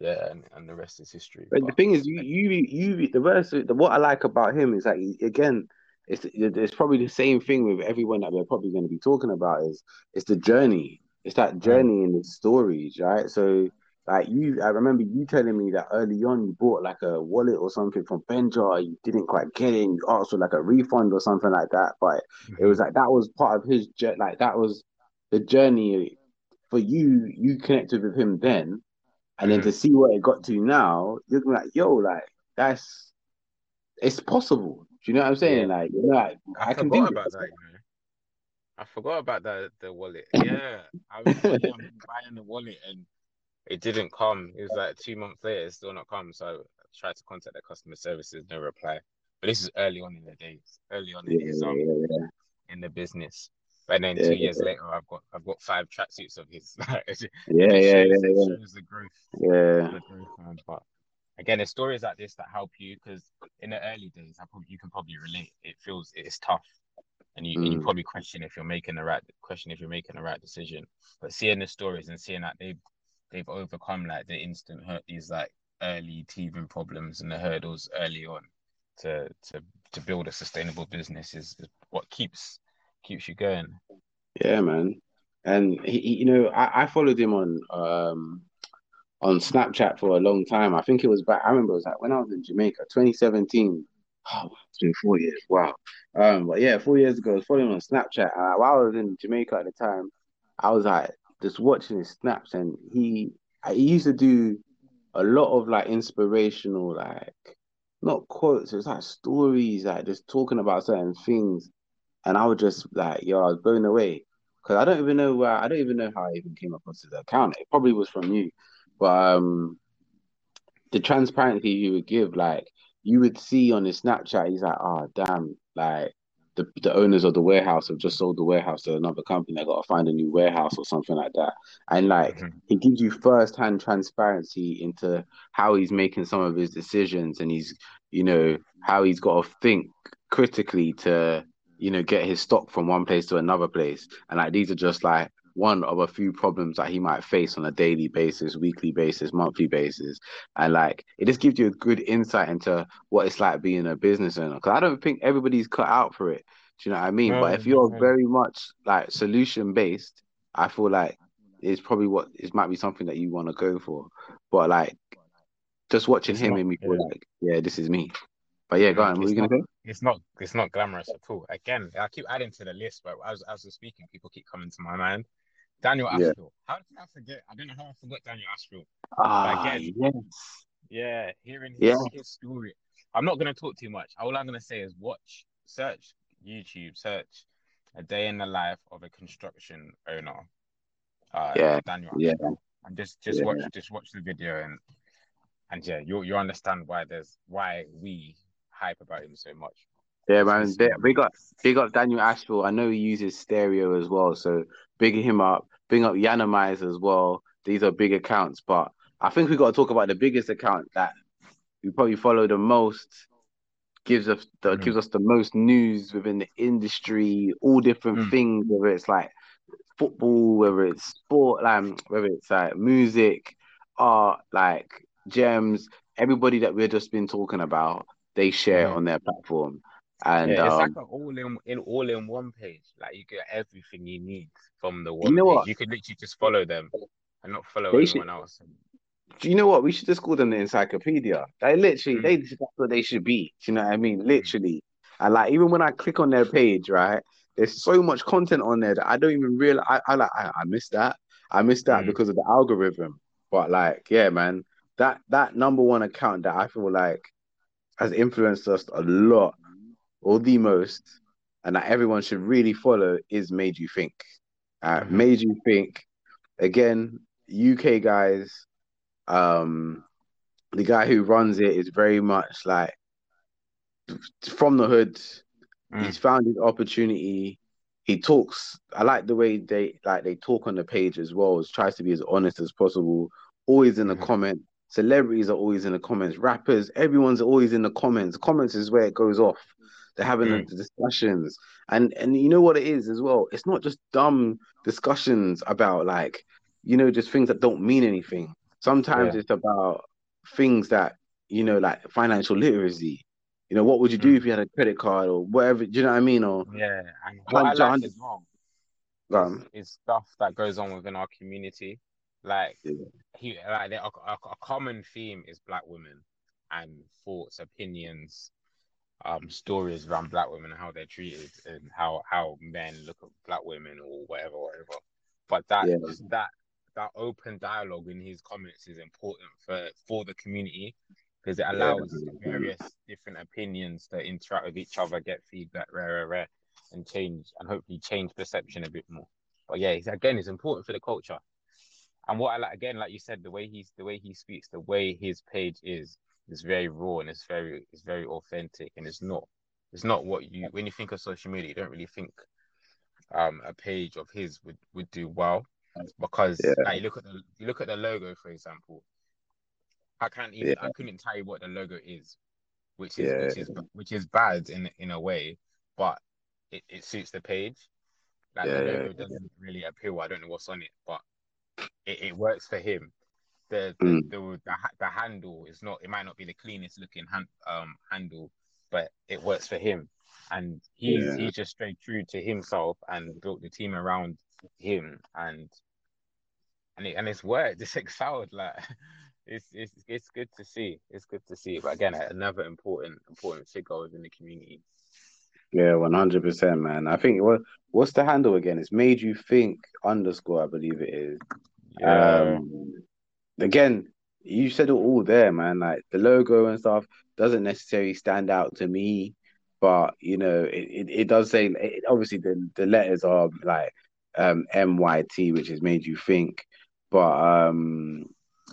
yeah, and, and the rest is history. But, but the thing is, you you you the verse the, what I like about him is that he, again, it's it's probably the same thing with everyone that we're probably going to be talking about is it's the journey, it's that journey and the stories, right? So. Like you, I remember you telling me that early on you bought like a wallet or something from Benjo, you didn't quite get it, and you asked for like a refund or something like that. But it was like that was part of his journey, like that was the journey for you. You connected with him then, and then to see where it got to now, you're like, yo, like that's it's possible. Do you know what I'm saying? Like, you know, like I, I can think about that. Man. I forgot about the the wallet. Yeah, I was buying the wallet and. It didn't come. It was like two months later, it's still not come. So I tried to contact their customer services, no reply. But this is early on in the days, early on in yeah, his um, yeah, yeah. in the business. But then yeah, two years yeah. later, I've got I've got five tracksuits of his. yeah, shows, yeah, yeah, yeah. Shows the growth. Yeah. The growth, but again, it's stories like this that help you, because in the early days, I probably you can probably relate. It feels it's tough, and you mm. and you probably question if you're making the right question if you're making the right decision. But seeing the stories and seeing that they. They've overcome like the instant hurt, these like early teething problems and the hurdles early on to to to build a sustainable business is, is what keeps keeps you going. Yeah, man. And he, he, you know, I, I followed him on um on Snapchat for a long time. I think it was back. I remember it was like when I was in Jamaica, twenty seventeen. Oh, it's been four years. Wow. Um, but yeah, four years ago, I was following him on Snapchat. Uh, while I was in Jamaica at the time, I was like. Just watching his snaps, and he he used to do a lot of like inspirational, like not quotes, it was like stories, like just talking about certain things, and I would just like, yo, I was blown away, because I don't even know where I don't even know how I even came across his account. It probably was from you, but um, the transparency you would give, like you would see on his Snapchat, he's like, oh damn, like. The, the owners of the warehouse have just sold the warehouse to another company. I got to find a new warehouse or something like that. And like, mm-hmm. It gives you first-hand transparency into how he's making some of his decisions, and he's, you know, how he's got to think critically to, you know, get his stock from one place to another place. And like, these are just like one of a few problems that he might face on a daily basis, weekly basis, monthly basis. And like, it just gives you a good insight into what it's like being a business owner. Because I don't think everybody's cut out for it. Do you know what I mean? Mm-hmm. But if you're very much like solution-based, I feel like it's probably what, it might be something that you want to go for. But like, just watching it's him not, made me feel yeah. like, yeah, this is me. But yeah, go on. What are you going to do? It's not, it's not glamorous at all. Again, I keep adding to the list, but as, as we're speaking, people keep coming to my mind. Daniel Ashville. Yeah. How did I forget? I don't know how I forgot Daniel Ashville. Ah, again, yes. Yeah, hearing his, yeah. his story. I'm not going to talk too much. All I'm going to say is watch, search, YouTube, search a day in the life of a construction owner. Uh, yeah. Daniel Ashville. Yeah. And just, just yeah. watch just watch the video and and yeah, you'll you understand why there's why we hype about him so much. Yeah, man. Big up, big up Daniel Ashville. I know he uses Stereo as well, so big him up. Big up Yanomize as well. These are big accounts, but I think we got to talk about the biggest account that we probably follow the most, gives us the, mm-hmm. gives us the most news within the industry, all different mm-hmm. things, whether it's like football, whether it's sport, um, whether it's like music, art, like gems. Everybody that we've just been talking about, they share mm-hmm. on their platform. And yeah, it's um, like an all in, in all in one page. Like you get everything you need from the one. You know page. What? You can literally just follow them and not follow they anyone should... else. Do you know what? We should just call them the encyclopedia. They literally, mm. they that's what they should be. Do you know what I mean? Literally. Mm. And like even when I click on their page, right? There's so much content on there that I don't even realize. I, I like I, I miss that. I miss that mm. because of the algorithm. But like, yeah, man, that that number one account that I feel like has influenced us a lot. Or the most, and that everyone should really follow is Made You Think. Uh, mm-hmm. Made You Think. Again, U K guys, um, the guy who runs it is very much like from the hood. Mm. He's found his opportunity. He talks. I like the way they like they talk on the page as well. It tries to be as honest as possible. Always in the mm. comment. Celebrities are always in the comments. Rappers, everyone's always in the comments. Comments is where it goes off. They're having mm. the discussions. And and you know what it is as well? It's not just dumb discussions about like, you know, just things that don't mean anything. Sometimes yeah. it's about things that, you know, like financial literacy. You know, what would you do mm. if you had a credit card or whatever? Do you know what I mean? Or yeah, and what I like as well um, is, is stuff that goes on within our community. Like yeah. he, like a, a common theme is Black women and thoughts, opinions, um, stories around Black women and how they're treated and how, how men look at Black women or whatever, whatever. But that yeah. that that open dialogue in his comments is important for for the community. Because it allows various different opinions to interact with each other, get feedback, rare, rare, rare, and change, and hopefully change perception a bit more. But yeah, it's, again, it's important for the culture. And what I like, again, like you said, the way he's, the way he speaks, the way his page is, is very raw and it's very, it's very authentic. And it's not, it's not what you, when you think of social media, you don't really think um, a page of his would, would do well, because yeah. like, you look at the, you look at the logo, for example. I can't even. Yeah. I couldn't tell you what the logo is, which is yeah. which is which is bad in in a way, but it, it suits the page. Like yeah, the logo yeah, doesn't yeah. really appeal. I don't know what's on it, but it, it works for him. The the, mm. the the the handle is not. It might not be the cleanest looking hand, um handle, but it works for him, and he's yeah. he's just straight true to himself and built the team around him, and and it, and it's worked. It's excelled like. It's it's it's good to see. It's good to see. But again, another important important figure within the community. Yeah, one hundred percent, man. I think what what's the handle again? It's Made You Think underscore, I believe it is. Yeah. Um, again, you said it all there, man. Like the logo and stuff doesn't necessarily stand out to me, but you know, it it, it does say. It, obviously, the the letters are like um M Y T, which is Made You Think, but um.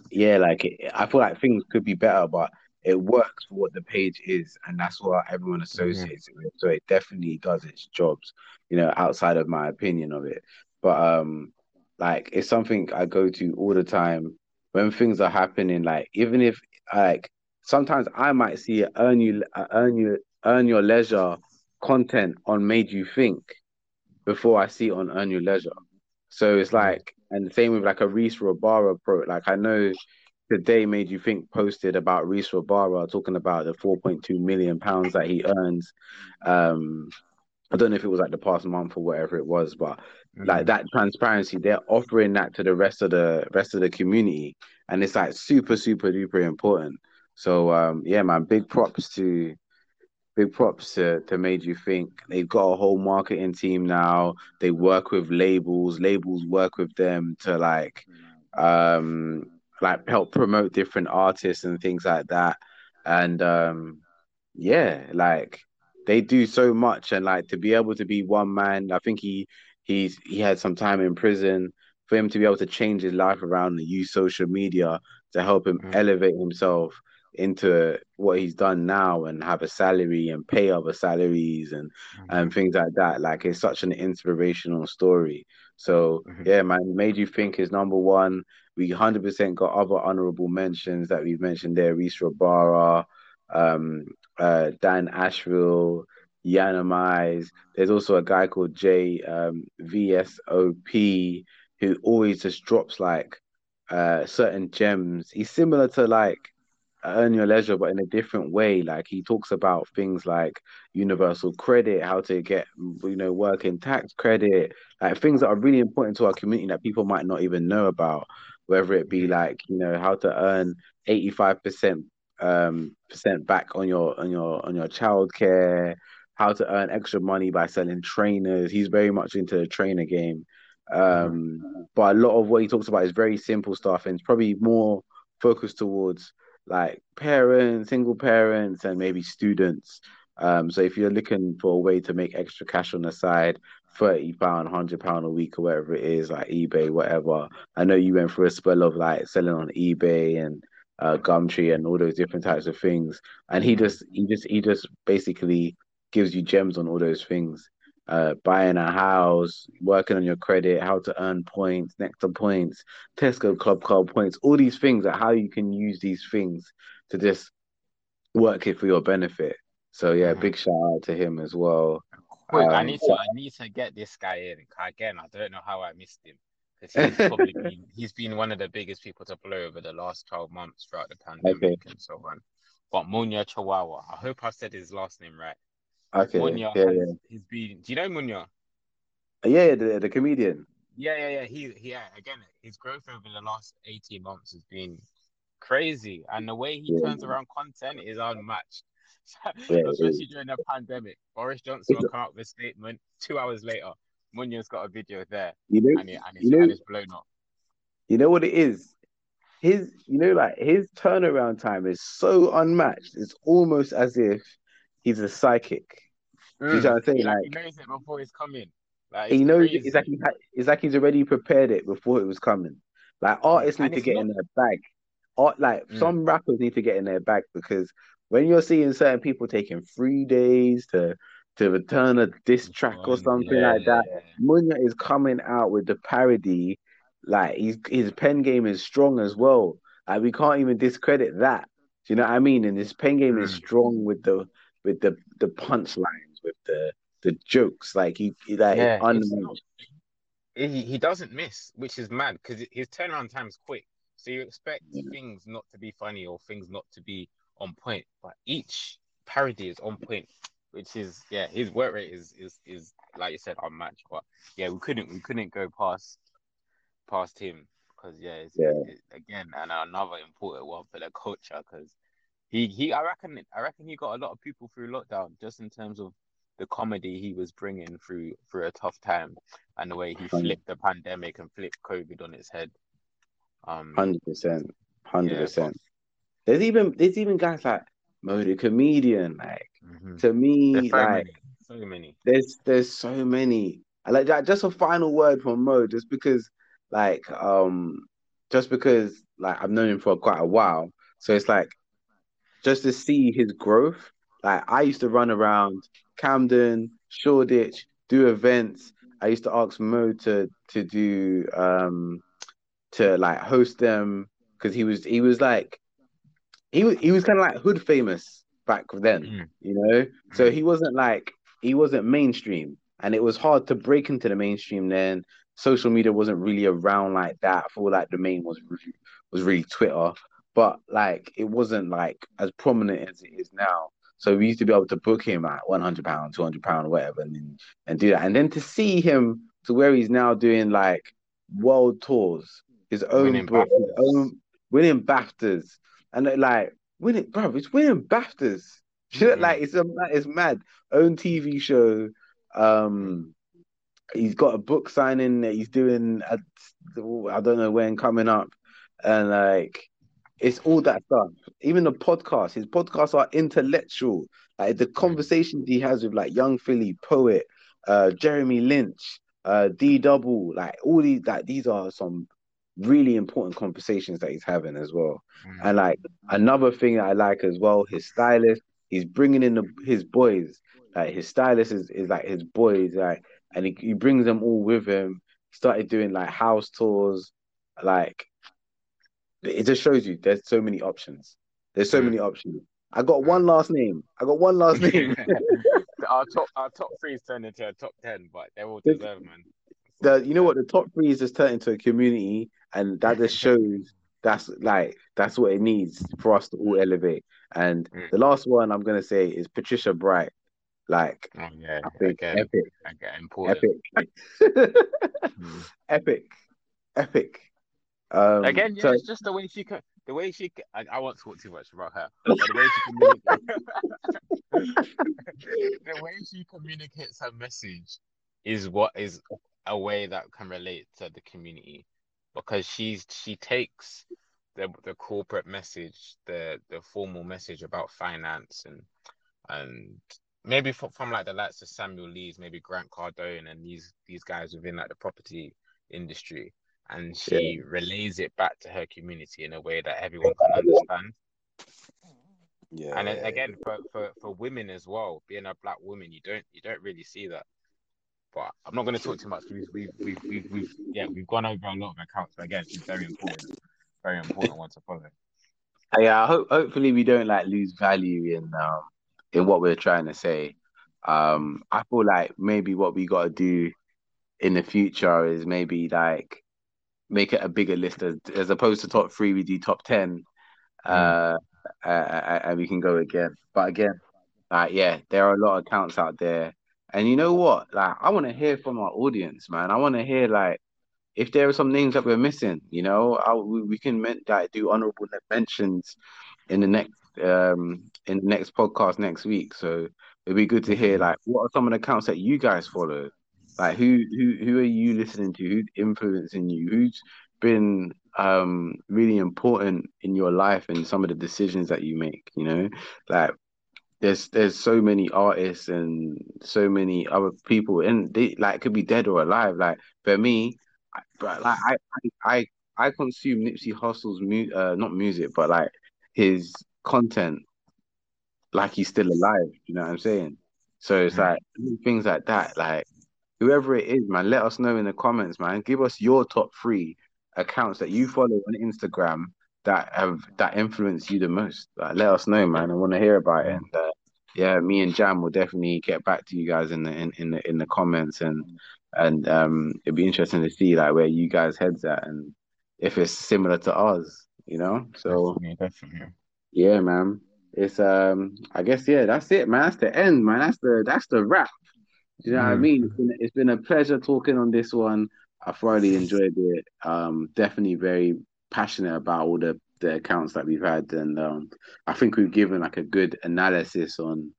Yeah, like it, I feel like things could be better, but it works for what the page is, and that's what everyone associates mm-hmm. it with. So it definitely does its jobs, you know, outside of my opinion of it. But um, like it's something I go to all the time when things are happening. Like even if like sometimes I might see earn you earn you earn your leisure content on Made You Think before I see it on Earn Your Leisure. So it's like. And the same with like a Reece Wabara pro. Like I know today Made You Think posted about Reece Wabara talking about the four point two million pounds that he earns. Um, I don't know if it was like the past month or whatever it was, but mm-hmm. like that transparency, they're offering that to the rest of the rest of the community. And it's like super, super duper important. So um, yeah, man, big props to Big props to, to Made You Think. They've got a whole marketing team now. They work with labels. Labels work with them to like, um, like help promote different artists and things like that. And um, yeah, like they do so much. And like to be able to be one man, I think he he's he had some time in prison. For him to be able to change his life around and use social media to help him mm-hmm. elevate himself into what he's done now and have a salary and pay other salaries and mm-hmm. and things like that. Like it's such an inspirational story. So mm-hmm. yeah, man, Made You Think is number one. We one hundred percent got other honorable mentions that we've mentioned there. Reece Wabara, um, uh, Dan Ashville, Yanamais. There's also a guy called Jay um, V S O P who always just drops like uh, certain gems. He's similar to like Earn Your Leisure, but in a different way. Like he talks about things like universal credit, how to get, you know, work in tax credit, like things that are really important to our community that people might not even know about, whether it be like, you know, how to earn eighty-five percent um percent back on your on your on your childcare, how to earn extra money by selling trainers. He's very much into the trainer game. Um mm-hmm. but a lot of what he talks about is very simple stuff, and it's probably more focused towards like parents, single parents, and maybe students Um, so if you're looking for a way to make extra cash on the side, thirty pounds, one hundred pounds a week or whatever it is, like eBay, whatever. I know you went through a spell of like selling on eBay and uh, Gumtree and all those different types of things. And he just, he just, he just basically gives you gems on all those things. Uh, buying a house, working on your credit, how to earn points, Nectar points, Tesco Club Card points, all these things, like how you can use these things to just work it for your benefit. So yeah, big shout out to him as well. Quick, um, I need to I need to get this guy in again. I don't know how I missed him because he's probably been, he's been one of the biggest people to blow over the last twelve months throughout the pandemic okay. and so on. But Munya Chihuahua, I hope I said his last name right. Okay. Munya, yeah, has, yeah. he's been. Do you know Munya? Yeah, the the comedian. Yeah, yeah, yeah. He he. Yeah, again, his growth over the last eighteen months has been crazy, and the way he yeah. turns around content is unmatched. Yeah, especially during the pandemic. Boris Johnson will come up with a statement. Two hours later, Munya's got a video there. You know, and, it, and, it's, you know, and it's blown up. You know what it is? His, you know, like his turnaround time is so unmatched. It's almost as if he's a psychic. Mm. You know what I'm saying? Like, like, he knows it before it's coming. Like, it's he knows it, it's, like he, it's like he's already prepared it before it was coming. Like artists and need to get not... in their bag. Art, like mm. some rappers need to get in their bag because when you're seeing certain people taking three days to to return a diss track or something yeah, like that, yeah, yeah. Munya is coming out with the parody. Like he's, his pen game is strong as well. Like we can't even discredit that. Do you know what I mean? And his pen game mm. is strong with the with the, the punchlines, with the the jokes. Like he like yeah, un- he he doesn't miss, which is mad because his turnaround time is quick. So you expect yeah. things not to be funny or things not to be on point, but each parody is on point, which is yeah. His work rate is is is like you said unmatched. But yeah, we couldn't we couldn't go past past him because yeah, it's, yeah. It's, again, and another important one for the culture because he he I reckon I reckon he got a lot of people through lockdown just in terms of the comedy he was bringing through through a tough time and the way he flipped the pandemic and flipped COVID on its head. Um, hundred percent, hundred percent. There's even there's even guys like Mo the Comedian, like mm-hmm. to me, so like many. so many. There's there's so many. I like that. Just a final word from Mo, just because, like, um, just because like I've known him for quite a while, so it's like just to see his growth. Like I used to run around Camden, Shoreditch, do events. I used to ask Mo to to do um to like host them because he was he was like. He was he was kind of like hood famous back then, mm. you know. So he wasn't like he wasn't mainstream, and it was hard to break into the mainstream then. Social media wasn't really around like that. I feel like the main was really, was really Twitter, but like it wasn't like as prominent as it is now. So we used to be able to book him at one hundred pound, two hundred pound, whatever, and and do that. And then to see him to where he's now doing like world tours, his own book, his own winning BAFTAs. And they're like, win it, bro, it's winning BAFTAs. Yeah. Like, it's, it's mad. Own T V show. Um, he's got a book signing that he's doing, at, I don't know when, coming up. And, like, it's all that stuff. Even the podcast. His podcasts are intellectual. Like, the conversations he has with, like, Young Philly, Poet, uh, Jeremy Lynch, uh, D-Double. Like, all these, like, these are some really important conversations that he's having as well. Mm-hmm. And like another thing that I like as well, his stylist, he's bringing in the, his boys, like his stylist is, is like his boys, like, and he, he brings them all with him. He started doing like house tours. Like it just shows you there's so many options. There's so mm-hmm. many options. I got one last name. I got one last name. our top our top three is turned into a top ten, but they're all deserved, man. The, you know what? The top three is just turned into a community, and that just shows that's like that's what it needs for us to all elevate. And mm. the last one I'm gonna say is Patricia Bright. Like, oh, yeah, I think okay. epic, okay, important. epic, mm. epic, epic. Um, Again, yeah, so... it's just the way she can. The way she, can, I, I won't talk too much about her. But the way she communicates, the way she communicates her message is what is. A way that can relate to the community because she's she takes the the corporate message, the the formal message about finance and and maybe for, from like the likes of Samuel Lees, maybe Grant Cardone, and these these guys within like the property industry, and she yeah. relays it back to her community in a way that everyone can understand. Yeah, and again, for, for, for women as well, being a black woman, you don't you don't really see that. But I'm not going to talk too much. We've we've we've we've, we've yeah we've gone over a lot of accounts, but again, it's very important, very important one to follow. Yeah, I hope hopefully we don't like lose value in um in what we're trying to say. Um, I feel like maybe what we got to do in the future is maybe like make it a bigger list as, as opposed to top three. We do top ten, uh, mm. uh, and we can go again. But again, like yeah, there are a lot of accounts out there, and you know what? Like I want to hear from our audience, man. I want to hear like if there are some names that we're missing. You know, I, we can like do honorable mentions in the next um in the next podcast next week. So it'd be good to hear like what are some of the accounts that you guys follow. Like who who who are you listening to? Who's influencing you? Who's been um really important in your life and some of the decisions that you make? You know, like there's there's so many artists and so many other people, and they like could be dead or alive. Like for me, but like I I I, I consume Nipsey Hussle's mu- uh, not music, but like his content, like he's still alive. You know what I'm saying? So it's like things like that, like. Whoever it is, man, let us know in the comments, man. Give us your top three accounts that you follow on Instagram that have that influence you the most. Like, let us know, man. I want to hear about it. And, uh, yeah, me and Jam will definitely get back to you guys in the in, in the in the comments, and and um, it'd be interesting to see like where you guys heads at and if it's similar to ours, you know. So definitely, definitely. Yeah, man. It's um, I guess yeah, that's it, man. That's the end, man. That's the that's the wrap. Do you know what I mean? It's been, it's been a pleasure talking on this one. I thoroughly enjoyed it. Um, definitely very passionate about all the, the accounts that we've had, and um, I think we've given like a good analysis on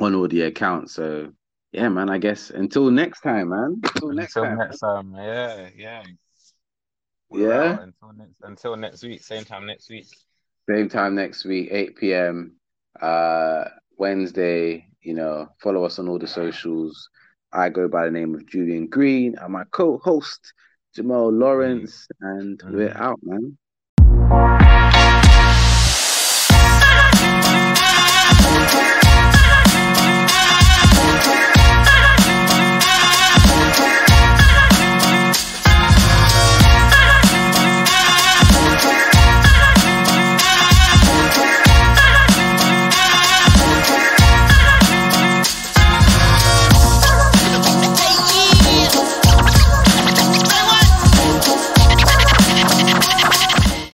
on all the accounts. So yeah, man. I guess until next time, man. Until next until time. Next time. Yeah, yeah, We're yeah. Out. Until next until next week, same time next week. Same time next week, eight p.m. Uh, Wednesday. You know, follow us on all the socials. I go by the name of Julian Green, and my co-host, Jamal Lawrence, and mm-hmm. we're out, man.